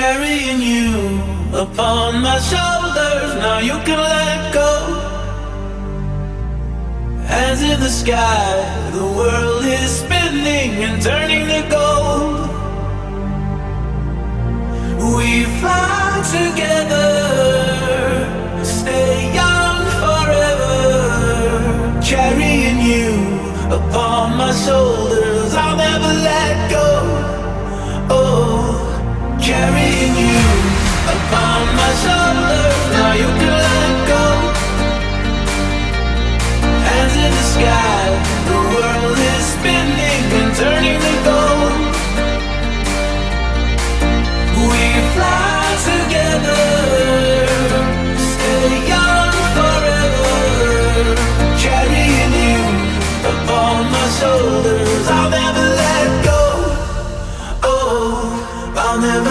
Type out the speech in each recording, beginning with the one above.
Carrying you upon my shoulders, now you can let go. Hands in the sky, the world is spinning and turning to gold. We fly together, stay young forever. Carrying you upon my shoulders, I'll never let go. Oh, carrying you upon my shoulders, now you can let go. Hands in the sky, the world is spinning and turning to gold. We fly together, stay young forever. Carrying you upon my shoulders, I'll never let go. Oh, I'll never let go.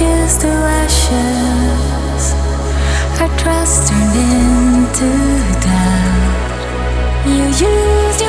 reduced to ashes, our trust turned into doubt. You used your